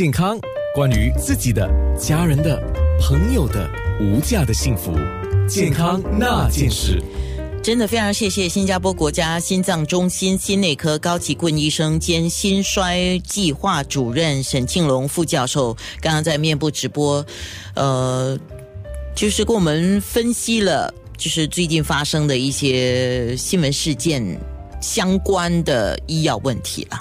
健康，关于自己的、家人的、朋友的无价的幸福，健康那件事。真的非常谢谢新加坡国家心脏中心心内科高奇坤医生兼心衰计划主任沈庆龙副教授，刚刚在面部直播，就是跟我们分析了，就是最近发生的一些新闻事件相关的医药问题了。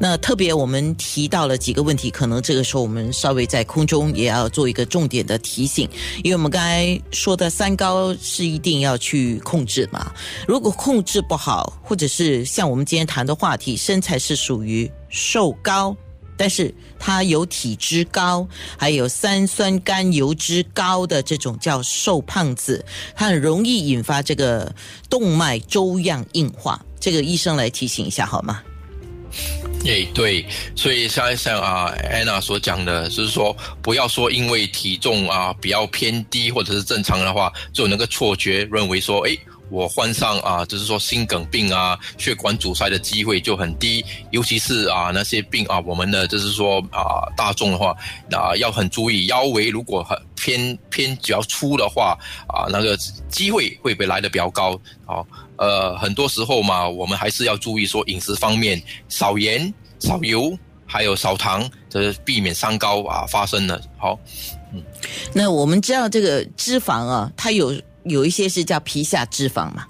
那特别我们提到了几个问题，可能这个时候我们稍微在空中也要做一个重点的提醒，因为我们刚才说的三高是一定要去控制嘛，如果控制不好，或者是像我们今天谈的话题，身材是属于瘦高，但是它有体脂高，还有三酸甘油脂高的这种叫瘦胖子，它很容易引发这个动脉粥样硬化。这个医生来提醒一下好吗？对，所以像Anna 所讲的，就是说不要说因为体重比较偏低或者是正常的话，就有那个错觉认为说我患上就是说心梗病血管阻塞的机会就很低，尤其是那些病我们的就是说大众的话，要很注意腰围，如果很偏比较粗的话那个机会会不会来得比较高很多时候嘛，我们还是要注意说饮食方面，少盐、少油，还有少糖，这避免三高发生了。好，那我们知道这个脂肪它有一些是叫皮下脂肪嘛，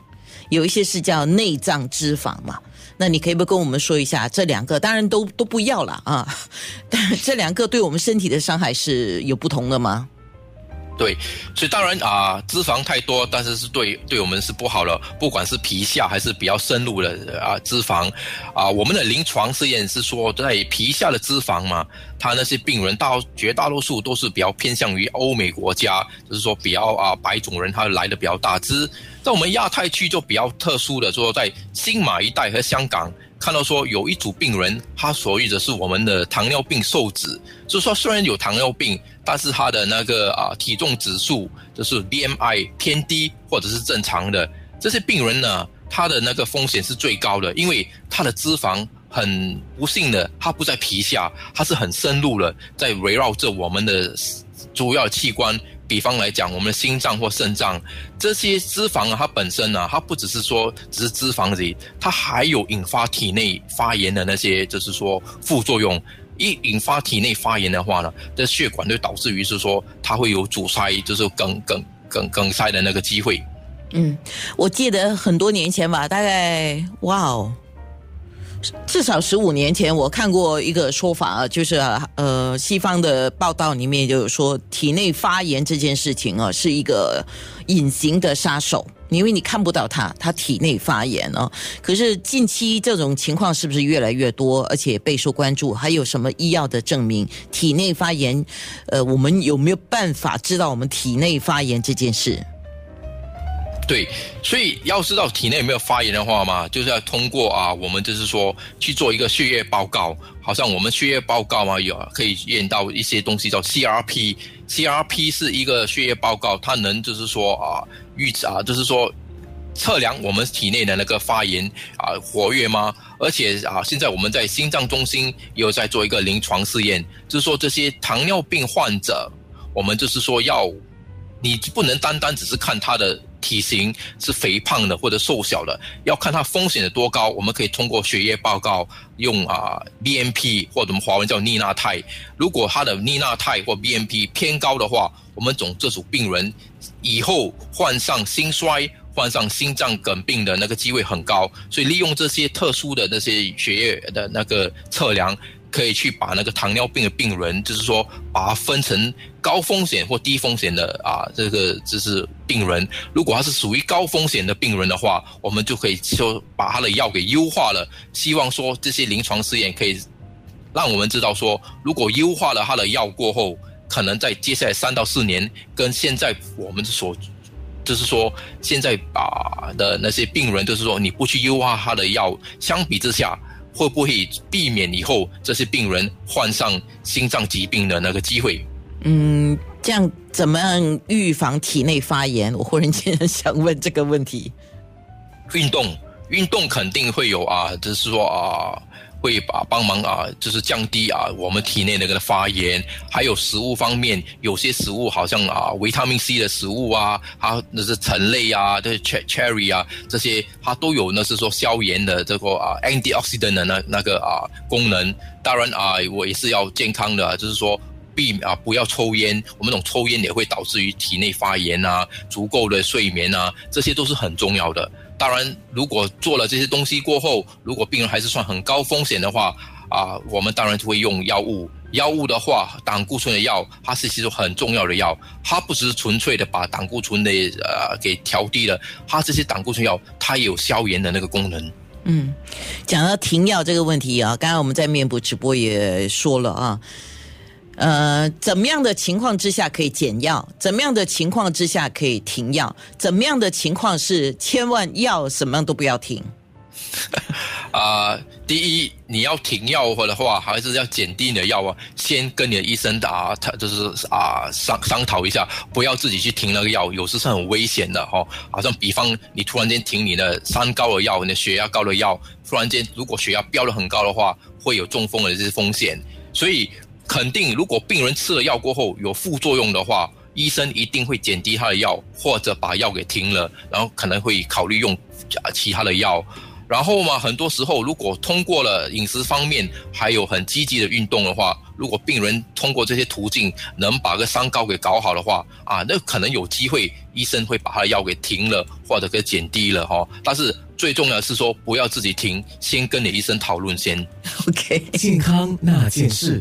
有一些是叫内脏脂肪嘛。那你可以不跟我们说一下这两个？当然都不要了啊，但这两个对我们身体的伤害是有不同的吗？对，所以当然脂肪太多，但是对我们是不好的，不管是皮下还是比较深入的脂肪我们的临床试验是说，在皮下的脂肪嘛，他那些病人绝大多数都是比较偏向于欧美国家，就是说比较白种人他来的比较大只。在我们亚太区就比较特殊的，说在新马一带和香港看到说有一组病人，他所谓的是我们的糖尿病瘦子，就是说虽然有糖尿病，但是他的那个体重指数就是 BMI 偏低或者是正常的，这些病人呢，他的那个风险是最高的，因为他的脂肪很不幸的，它不在皮下，它是很深入的，在围绕着我们的主要器官，比方来讲我们的心脏或肾脏。这些脂肪它本身它不只是说只是脂肪而已，它还有引发体内发炎的那些就是说副作用。一引发体内发炎的话呢，这血管就导致于是说它会有阻塞，就是梗塞的那个机会。我记得很多年前吧，大概至少15年前我看过一个说法，就是西方的报道里面就有说，体内发炎这件事情是一个隐形的杀手，因为你看不到它体内发炎可是近期这种情况是不是越来越多，而且备受关注？还有什么医药的证明体内发炎？我们有没有办法知道我们体内发炎这件事？对，所以要知道体内有没有发炎的话嘛，就是要通过我们就是说去做一个血液报告，好像我们血液报告嘛，可以验到一些东西叫 CRP。CRP 是一个血液报告，它能就是说预测就是说测量我们体内的那个发炎活跃吗？而且现在我们在心脏中心也有在做一个临床试验，就是说这些糖尿病患者，我们就是说你不能单单只是看他的体型是肥胖的或者瘦小的，要看它风险有多高。我们可以通过血液报告用BMP 或者我们华文叫利纳肽，如果它的利纳肽或 BMP 偏高的话，我们这组病人以后患上心衰、患上心脏梗病的那个机会很高。所以利用这些特殊的那些血液的那个测量，可以去把那个糖尿病的病人，就是说把它分成高风险或低风险的这个就是病人。如果他是属于高风险的病人的话，我们就可以说把他的药给优化了，希望说这些临床试验可以让我们知道说，如果优化了他的药过后，可能在接下来3到4年跟现在我们所就是说现在的那些病人，就是说你不去优化他的药，相比之下会不会避免以后这些病人患上心脏疾病的那个机会？这样怎么样预防体内发炎？我忽然间想问这个问题。运动肯定会有就是说会帮忙就是降低我们体内那个发炎。还有食物方面，有些食物好像维他命 C 的食物那是橙类这些 cherry 这些它都有呢是说消炎的这个antioxidant 的那个功能。当然我也是要健康的就是说不要抽烟，我们懂抽烟也会导致于体内发炎足够的睡眠这些都是很重要的。当然如果做了这些东西过后，如果病人还是算很高风险的话我们当然就会用药物。药物的话，胆固醇的药它是其实很重要的药，它不只是纯粹的把胆固醇的给调低了，它这些胆固醇药它也有消炎的那个功能。嗯，讲到停药这个问题刚才我们在面部直播也说了怎么样的情况之下可以减药，怎么样的情况之下可以停药，怎么样的情况是千万药什么样都不要停第一，你要停药的话还是要减低你的药先跟你的医生就是商讨一下，不要自己去停那个药，有时是很危险的好像比方你突然间停你的三高的药，你的血压高的药，突然间如果血压飙得很高的话会有中风的这些风险。所以肯定如果病人吃了药过后有副作用的话，医生一定会减低他的药或者把药给停了，然后可能会考虑用其他的药。然后嘛，很多时候如果通过了饮食方面还有很积极的运动的话，如果病人通过这些途径能把个三高给搞好的话那可能有机会医生会把他的药给停了或者给减低了但是最重要的是说不要自己停，先跟你医生讨论先。OK， 健康那件事。